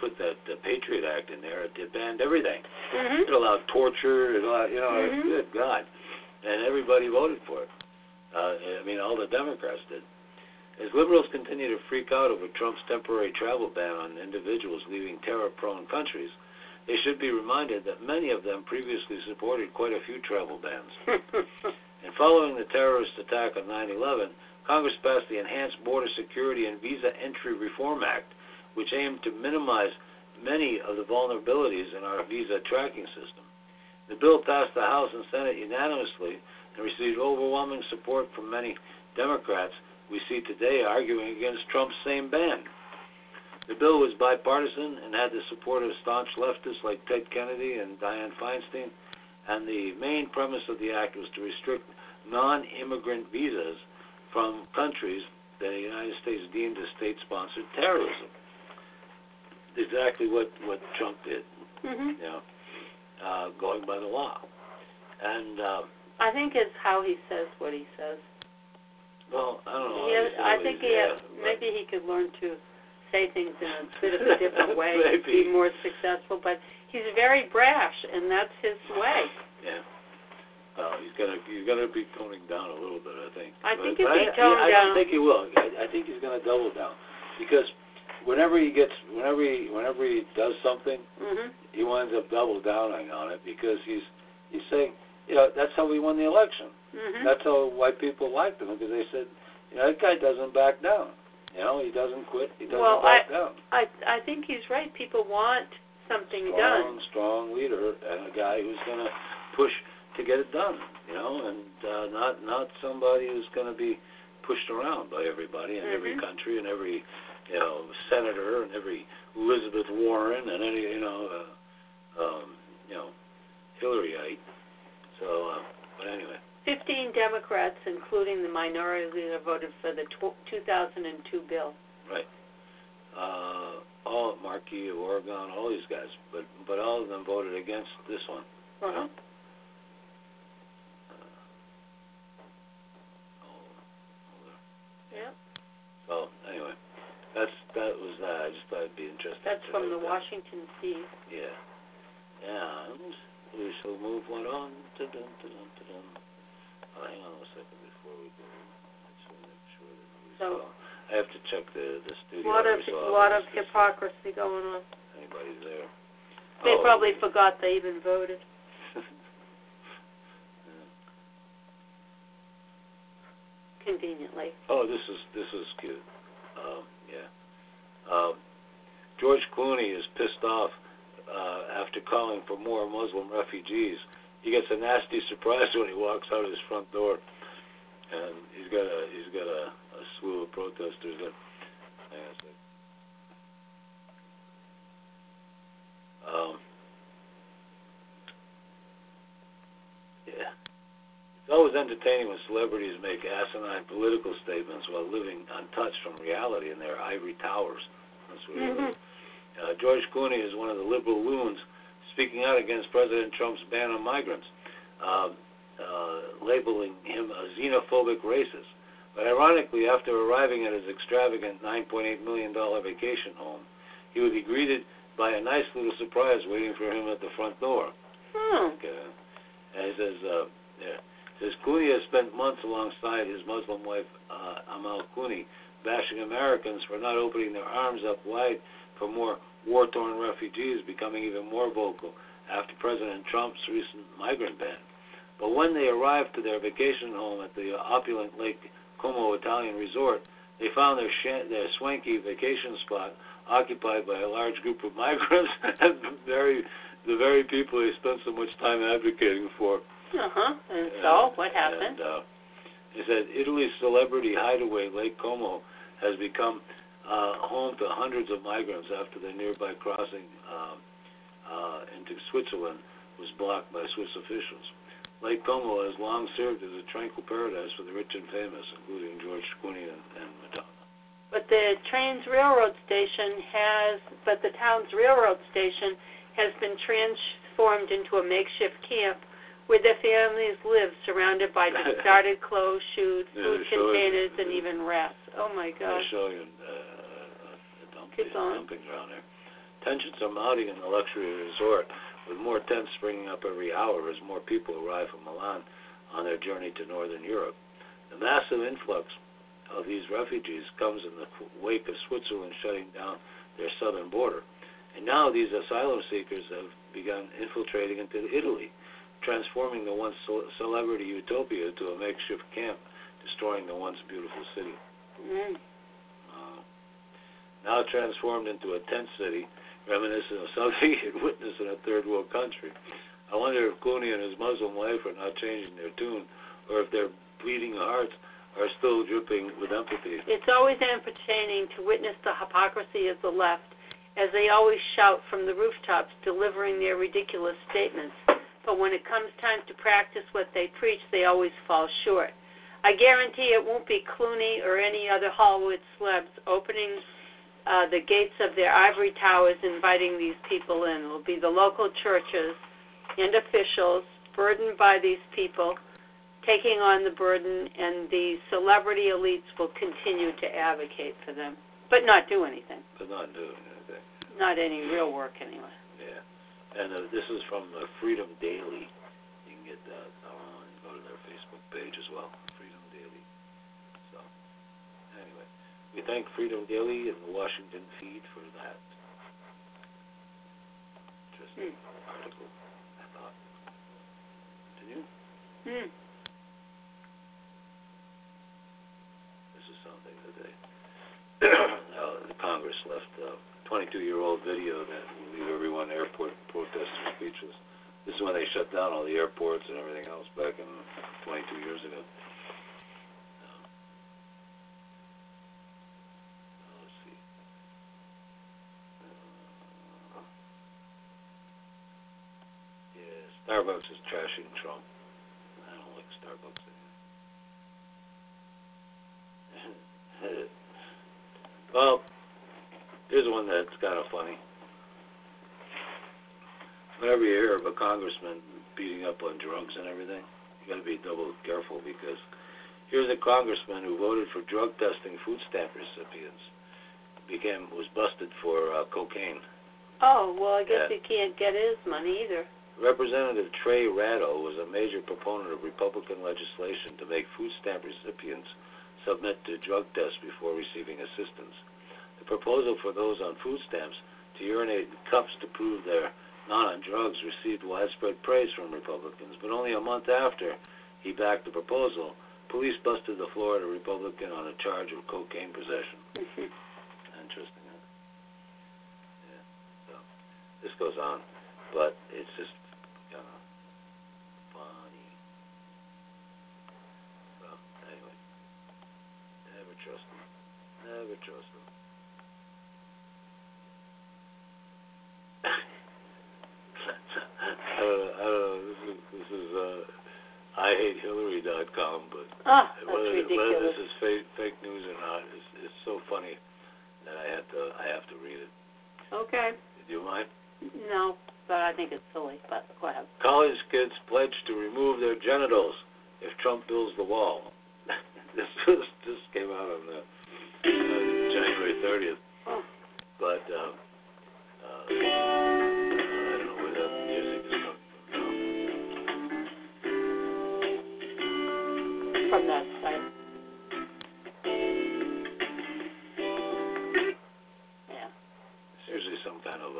put that the Patriot Act in there, it banned everything. Mm-hmm. It allowed torture. It allowed, you know, mm-hmm. Good God, and everybody voted for it. I mean, all the Democrats did. As liberals continue to freak out over Trump's temporary travel ban on individuals leaving terror-prone countries, they should be reminded that many of them previously supported quite a few travel bans. And following the terrorist attack on 9/11, Congress passed the Enhanced Border Security and Visa Entry Reform Act, which aimed to minimize many of the vulnerabilities in our visa tracking system. The bill passed the House and Senate unanimously and received overwhelming support from many Democrats we see today arguing against Trump's same ban. The bill was bipartisan and had the support of staunch leftists like Ted Kennedy and Dianne Feinstein, and the main premise of the act was to restrict non-immigrant visas from countries that the United States deemed as state-sponsored terrorism. Exactly what Trump did, mm-hmm. You know, going by the law. And I think it's how he says what he says. Well, I don't know. Maybe he could learn to say things in a bit of a different way and be more successful. But he's very brash, and that's his way. Yeah. Well, he's gonna be toning down a little bit, I think. I think he'll be toned down. I don't think he will. I think he's gonna double down because whenever he does something, mm-hmm. he winds up double downing on it because he's saying, that's how we won the election. Mm-hmm. That's how white people liked him because they said, that guy doesn't back down. He doesn't quit. He doesn't back down. I think he's right. People want something done. Strong leader and a guy who's gonna push to get it done, and not somebody who's going to be pushed around by everybody in mm-hmm. every country and every, senator and every Elizabeth Warren and any, Hillaryite. So, but anyway. 15 Democrats, including the minority leader, voted for the 2002 bill. Right. All Markey of Oregon, all these guys, but all of them voted against this one. Uh-huh. Yeah. So anyway, that was I just thought it'd be interesting. That's from the Washington Sea. Yeah. And we shall move one on. Dun-dun-dun-dun-dun. Hang on a second before we go. I have to check the studio. A lot of hypocrisy going on. Anybody's there? They probably forgot they even voted. Conveniently. Oh, this is cute. George Clooney is pissed off after calling for more Muslim refugees. He gets a nasty surprise when he walks out his front door, and he's got a slew of protesters. It's always entertaining when celebrities make asinine political statements while living untouched from reality in their ivory towers. That's what mm-hmm. George Clooney is one of the liberal loons speaking out against President Trump's ban on migrants, labeling him a xenophobic racist. But ironically, after arriving at his extravagant $9.8 million vacation home, he would be greeted by a nice little surprise waiting for him at the front door. Hmm. Okay. And he says, says Clooney has spent months alongside his Muslim wife, Amal Clooney, bashing Americans for not opening their arms up wide for more war-torn refugees, becoming even more vocal after President Trump's recent migrant ban. But when they arrived to their vacation home at the opulent Lake Como Italian resort, they found their swanky vacation spot occupied by a large group of migrants and the very people they spent so much time advocating for. Uh-huh. And so, what happened? It said Italy's celebrity hideaway, Lake Como, has become home to hundreds of migrants after the nearby crossing into Switzerland was blocked by Swiss officials. Lake Como has long served as a tranquil paradise for the rich and famous, including George Clooney and Madonna. But the town's railroad station has been transformed into a makeshift camp where their families live, surrounded by discarded clothes, shoes, food containers, and even rats. Oh, my God. They're showing a dumping ground there. Tensions are mounting in the luxury resort, with more tents springing up every hour as more people arrive from Milan on their journey to northern Europe. The massive influx of these refugees comes in the wake of Switzerland shutting down their southern border. And now these asylum seekers have begun infiltrating into Italy, transforming the once celebrity utopia to a makeshift camp, destroying the once beautiful city. Mm. Now transformed into a tent city, reminiscent of something you'd witness in a third world country. I wonder if Clooney and his Muslim wife are not changing their tune, or if their bleeding hearts are still dripping with empathy. It's always entertaining to witness the hypocrisy of the left, as they always shout from the rooftops, delivering their ridiculous statements. But when it comes time to practice what they preach, they always fall short. I guarantee it won't be Clooney or any other Hollywood celebs opening the gates of their ivory towers, inviting these people in. It will be the local churches and officials burdened by these people taking on the burden, and the celebrity elites will continue to advocate for them, but not do anything. But not do anything. Not any real work, anyway. Yeah. And this is from Freedom Daily. You can get that on, go to their Facebook page as well, Freedom Daily. So, anyway, we thank Freedom Daily and the Washington feed for that. Interesting article, I thought. Continue? Hmm. This is something that they, the Congress left 22-year-old video that will leave everyone airport protesting speechless. This is when they shut down all the airports and everything else back in 22 years ago. Let's see. Yeah, Starbucks is trashing Trump. I don't like Starbucks anymore. Well, here's one that's kind of funny. Whenever you hear of a congressman beating up on drunks and everything, you got to be double careful, because here's a congressman who voted for drug testing food stamp recipients, was busted for cocaine. Oh, well, I guess he can't get his money either. Representative Trey Ratto was a major proponent of Republican legislation to make food stamp recipients submit to drug tests before receiving assistance. Proposal for those on food stamps to urinate in cups to prove they're not on drugs received widespread praise from Republicans, but only a month after he backed the proposal, police busted the Florida Republican on a charge of cocaine possession. Mm-hmm. Interesting, huh? Yeah. So this goes on, but it's just kind of funny. Well, anyway, never trust them. Never trust them. IHateHillary.com, but whether this is fake news or not, it's so funny that I have to read it. Okay. Do you mind? No, but I think it's silly. But go ahead. College kids pledge to remove their genitals if Trump builds the wall. this came out on January 30th. Oh. But from that site. Yeah. It's usually some kind of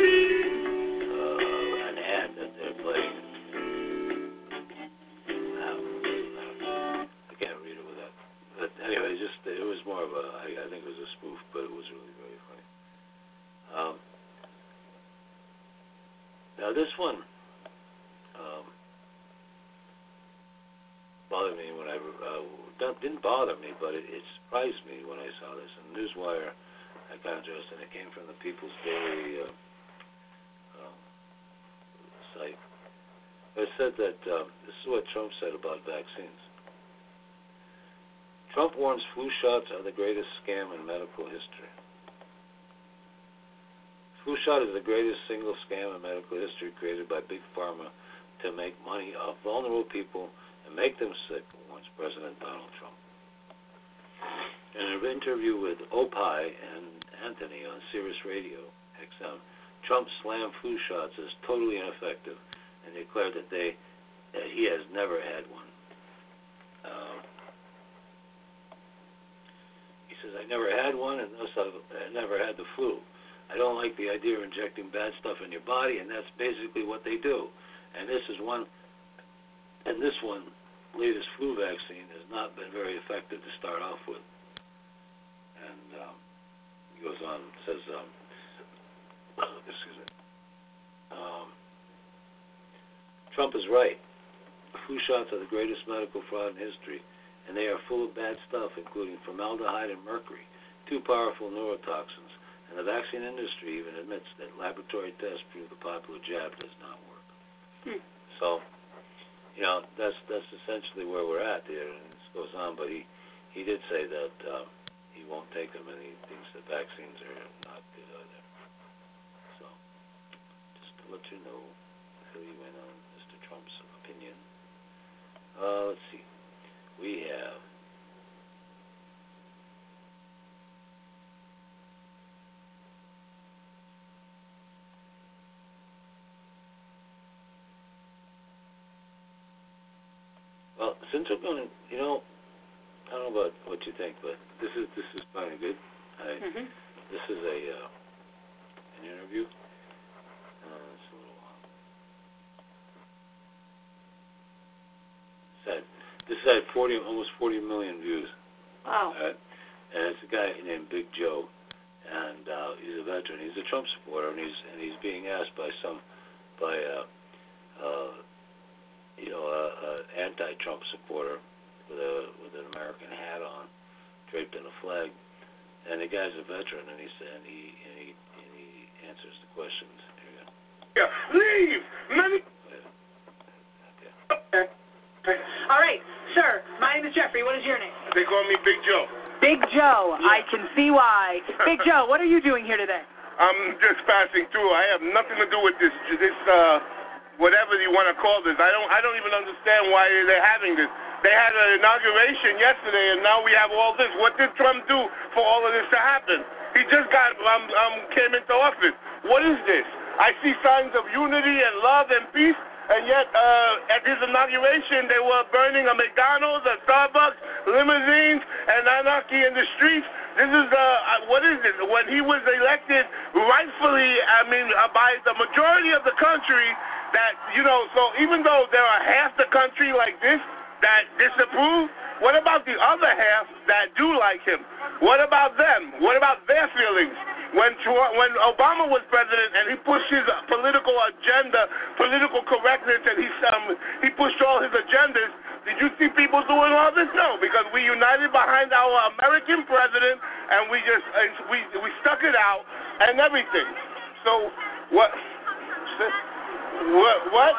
an ad that they're playing. I can't read it without. But anyway, it was more of I think it was a spoof, but it was really very funny. Now this one. Didn't bother me, but it surprised me when I saw this. And Newswire, I found it interesting. It came from the People's Daily site. It said that this is what Trump said about vaccines. Trump warns flu shots are the greatest scam in medical history. Flu shot is the greatest single scam in medical history, created by Big Pharma to make money off vulnerable people and make them sick, warns President Donald Trump. In an interview with Opie and Anthony on Sirius Radio XM, Trump slammed flu shots as totally ineffective and declared that he has never had one. He says, "I never had one, and thus I never had the flu. I don't like the idea of injecting bad stuff in your body, and that's basically what they do. And this latest flu vaccine has not been very effective to start off with." And he goes on and says, excuse me, Trump is right. Flu shots are the greatest medical fraud in history, and they are full of bad stuff, including formaldehyde and mercury, two powerful neurotoxins, and the vaccine industry even admits that laboratory tests prove the popular jab does not work. Hmm. So, you know, that's essentially where we're at there, and this goes on. But he did say that he won't take them, and he thinks the vaccines are not good either. So, just to let you know, fill you in on Mr. Trump's opinion. let's see. We have since we're going to, I don't know about what you think, but this is kind of good. This is an interview. It's a little while. This had almost 40 million views. Wow. And it's a guy named Big Joe, and he's a veteran. He's a Trump supporter, and he's being asked by an anti-Trump supporter with an American hat on, draped in a flag, and the guy's a veteran, and he answers the questions. Here you go. Yeah, leave. Money. Okay. All right, sir. My name is Jeffrey. What is your name? They call me Big Joe. Big Joe. Yeah. I can see why. Big Joe, what are you doing here today? I'm just passing through. I have nothing to do with this. Whatever you want to call this. I don't even understand why they're having this. They had an inauguration yesterday, and now we have all this. What did Trump do for all of this to happen? He just came into office. What is this? I see signs of unity and love and peace, and yet at his inauguration they were burning a McDonald's, a Starbucks, limousines, and anarchy in the streets. This is what is this? When he was elected rightfully, by the majority of the country. That, so even though there are half the country like this that disapprove, what about the other half that do like him? What about them? What about their feelings? When Obama was president and he pushed his political agenda, political correctness, and he pushed all his agendas, did you see people doing all this? No, because we united behind our American president and we just we stuck it out and everything. So what? What?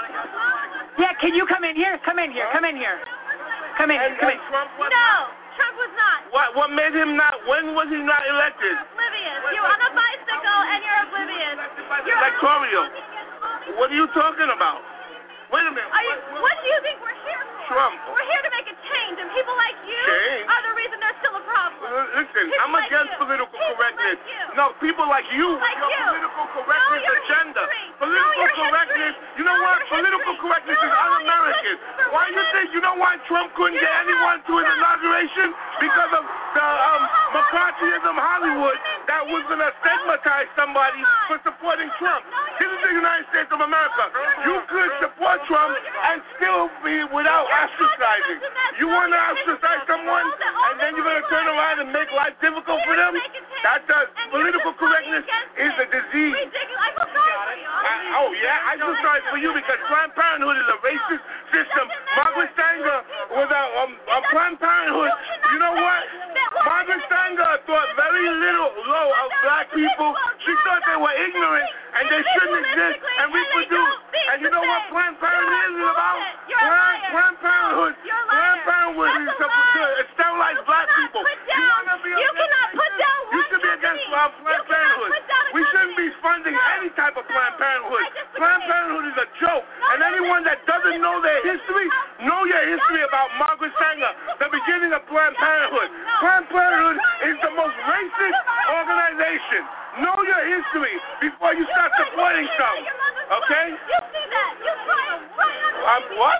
Yeah, can you come in here? Come in here. No, Trump was not. What made him not? When was he not elected? You're oblivious. You're on a bicycle and you're oblivious. You're electoral. What are you talking about? Wait a minute. What do you think we're here for? Trump. We're here to make a change, and people like you are the reason there's still a problem. Listen, people I'm like against you. Political people correctness. Like you. No, people like you with like your you. Political correctness know your agenda. History. Political know correctness. History. You know what? Political correctness is un-American. Why do you think why Trump couldn't get anyone to his inauguration? Because of the McCarthyism Hollywood that was going to stigmatize somebody for supporting Trump. This is the United States of America. You could support Trump and still be without ostracizing. You want to ostracize someone, and then you're going to turn around and make life difficult for them? That does. Political correctness is a disease. I feel sorry for you because Planned Parenthood is a racist system. Margaret Sanger was a Planned Parenthood. You know what? Margaret Sanger thought very low of black people. She thought they were ignorant and they shouldn't exist and reproduce. And you know what Planned Parenthood is about? Planned Parenthood. Planned Parenthood is to sterilize black people. You cannot put down one. You should be against Planned Parenthood. We shouldn't be funding any type of Planned Parenthood. Planned Parenthood is a joke. And anyone that doesn't know their history, know your history about Margaret Sanger, the beginning of Planned Parenthood. Planned Parenthood is the most racist organization. Know your history before you start supporting something. Okay? You see that? You try it right on the TV. What?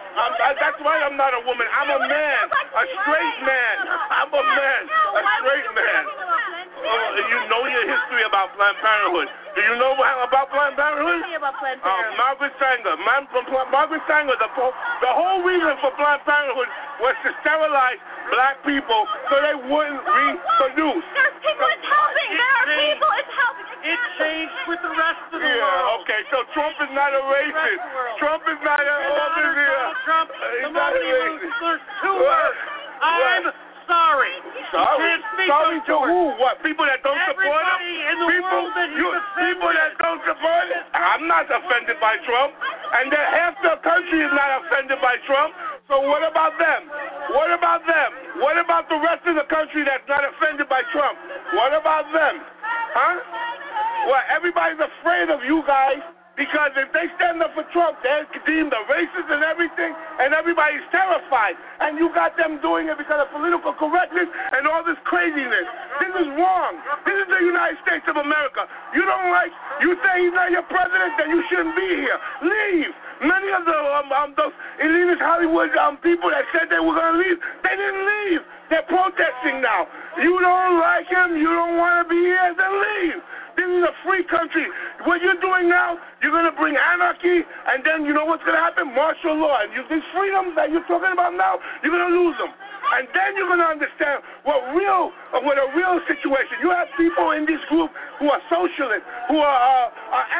That's why I'm not a woman. I'm a man. A straight man. I'm a man. A straight man. You know your history about Planned Parenthood. Do you know about Planned Parenthood? Margaret Sanger. Margaret Sanger, the whole reason for Planned Parenthood was to sterilize black people so they wouldn't reproduce. There's people it's helping. There are people it's helping. It changed with the rest of the world. Yeah, okay, so Trump is not a racist. Trump is not an orphan here. Trump, he's not a racist. There's two words. I'm sorry. Sorry to who? What? People that don't support him? People that don't support him? I'm not offended by Trump. And half the country is not offended by Trump. So what about them? What about them? What about the rest of the country that's not offended by Trump? What about them? Huh? Well, everybody's afraid of you guys. Because if they stand up for Trump, they're deemed a racist and everything, and everybody's terrified. And you got them doing it because of political correctness and all this craziness. This is wrong. This is the United States of America. You don't like, you say he's not your president, then you shouldn't be here. Leave. Many of the, those elitist Hollywood people that said they were going to leave, they didn't leave. They're protesting now. You don't like him, you don't want to be here, then leave. This is a free country. What you're doing now, you're going to bring anarchy, and then you know what's going to happen? Martial law. And these freedoms that you're talking about now, you're going to lose them. And then you're going to understand what a real situation. You have people in this group who are socialists, who are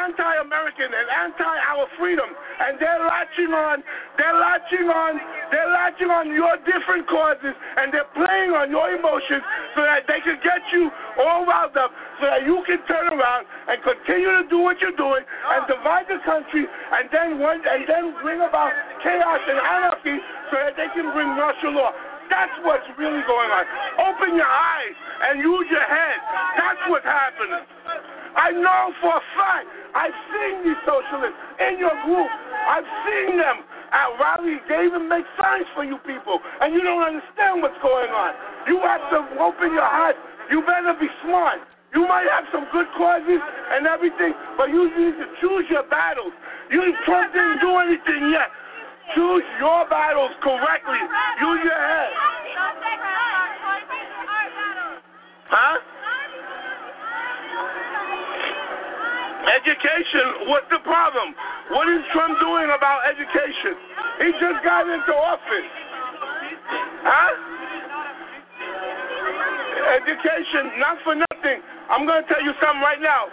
anti-American and anti-our freedom, and they're latching on your different causes, and they're playing on your emotions so that they can get you all riled up, so that you can turn around and continue to do what you're doing and divide the country, and then bring about chaos and anarchy so that they can bring martial law. That's what's really going on. Open your eyes and use your head. That's what's happening. I know for a fact. I've seen these socialists in your group. I've seen them at rallies. They even make signs for you people, and you don't understand what's going on. You have to open your eyes. You better be smart. You might have some good causes and everything, but you need to choose your battles. Trump didn't do anything yet. Choose your battles correctly. Use your head. Huh? Education, what's the problem? What is Trump doing about education? He just got into office. Huh? Education, not for nothing. I'm going to tell you something right now.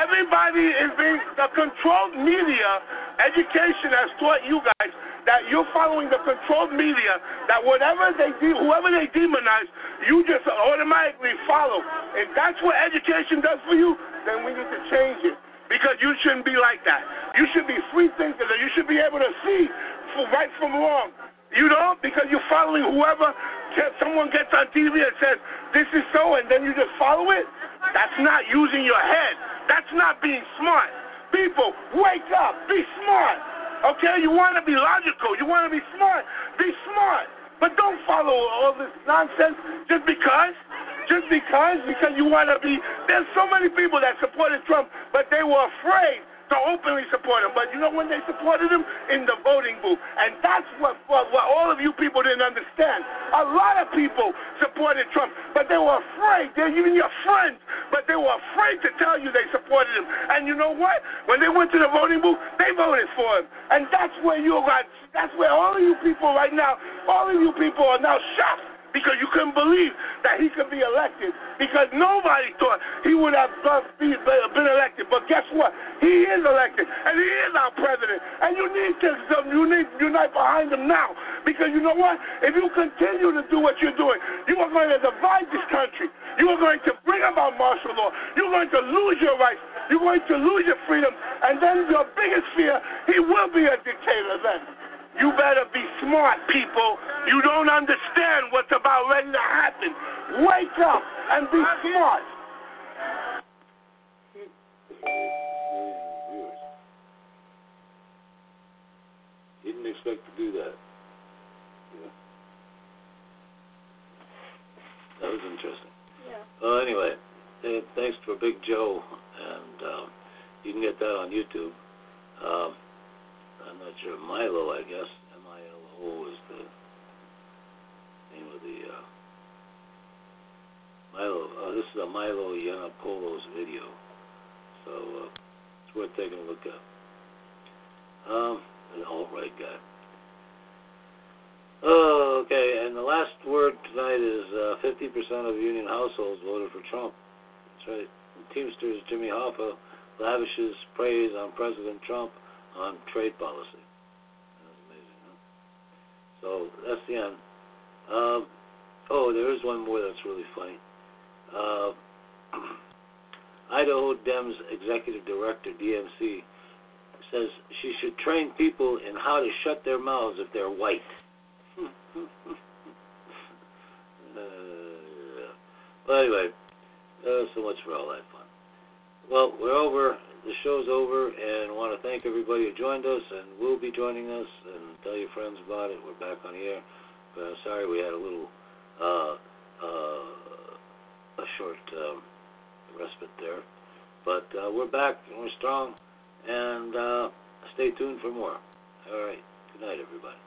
Everybody is being the controlled media. Education has taught you guys that you're following the controlled media, that whoever they demonize, you just automatically follow. If that's what education does for you, then we need to change it, because you shouldn't be like that. You should be free thinkers, and you should be able to see right from wrong. You don't, because you're following whoever. Someone gets on TV and says, this is so, and then you just follow it. That's not using your head. That's not being smart. People, wake up. Be smart. Okay? You want to be logical. You want to be smart. Be smart. But don't follow all this nonsense just because. Just because you want to be. There's so many people that supported Trump, but they were afraid to openly support him. But you know when they supported him? In the voting booth. And that's what all of you people didn't understand. A lot of people supported Trump, but they were afraid. They're even your friends, but they were afraid to tell you they supported him. And you know what? When they went to the voting booth, they voted for him. And that's where all of you people right now, all of you people are now shocked, because you couldn't believe that he could be elected, because nobody thought he would have been elected. But guess what? He is elected, and he is our president. And you need to unite behind him now, because you know what? If you continue to do what you're doing, you are going to divide this country. You are going to bring about martial law. You're going to lose your rights. You're going to lose your freedom. And then your biggest fear, he will be a dictator then. You better be smart, people. You don't understand what's about ready to happen. Wake up and be smart. Didn't expect to do that. Yeah. That was interesting. Yeah. Well, anyway, thanks for Big Joe, and you can get that on YouTube. I'm not sure. Milo, I guess. M-I-L-O is the name of the Milo. This is a Milo Yiannopoulos video, so it's worth taking a look at. An alt-right guy. Oh, okay. And the last word tonight is 50% of union households voted for Trump. That's right. And Teamsters Jimmy Hoffa lavishes praise on President Trump on trade policy. That was amazing, huh? So that's the end. There is one more that's really funny. Idaho Dems Executive Director, DMC, says she should train people in how to shut their mouths if they're white. But anyway, so much for all that fun. Well, we're over. The show's over, and I want to thank everybody who joined us and will be joining us, and tell your friends about it. We're back on the air. But I'm sorry we had a little a short respite there. But we're back, and we're strong, and stay tuned for more. All right. Good night, everybody.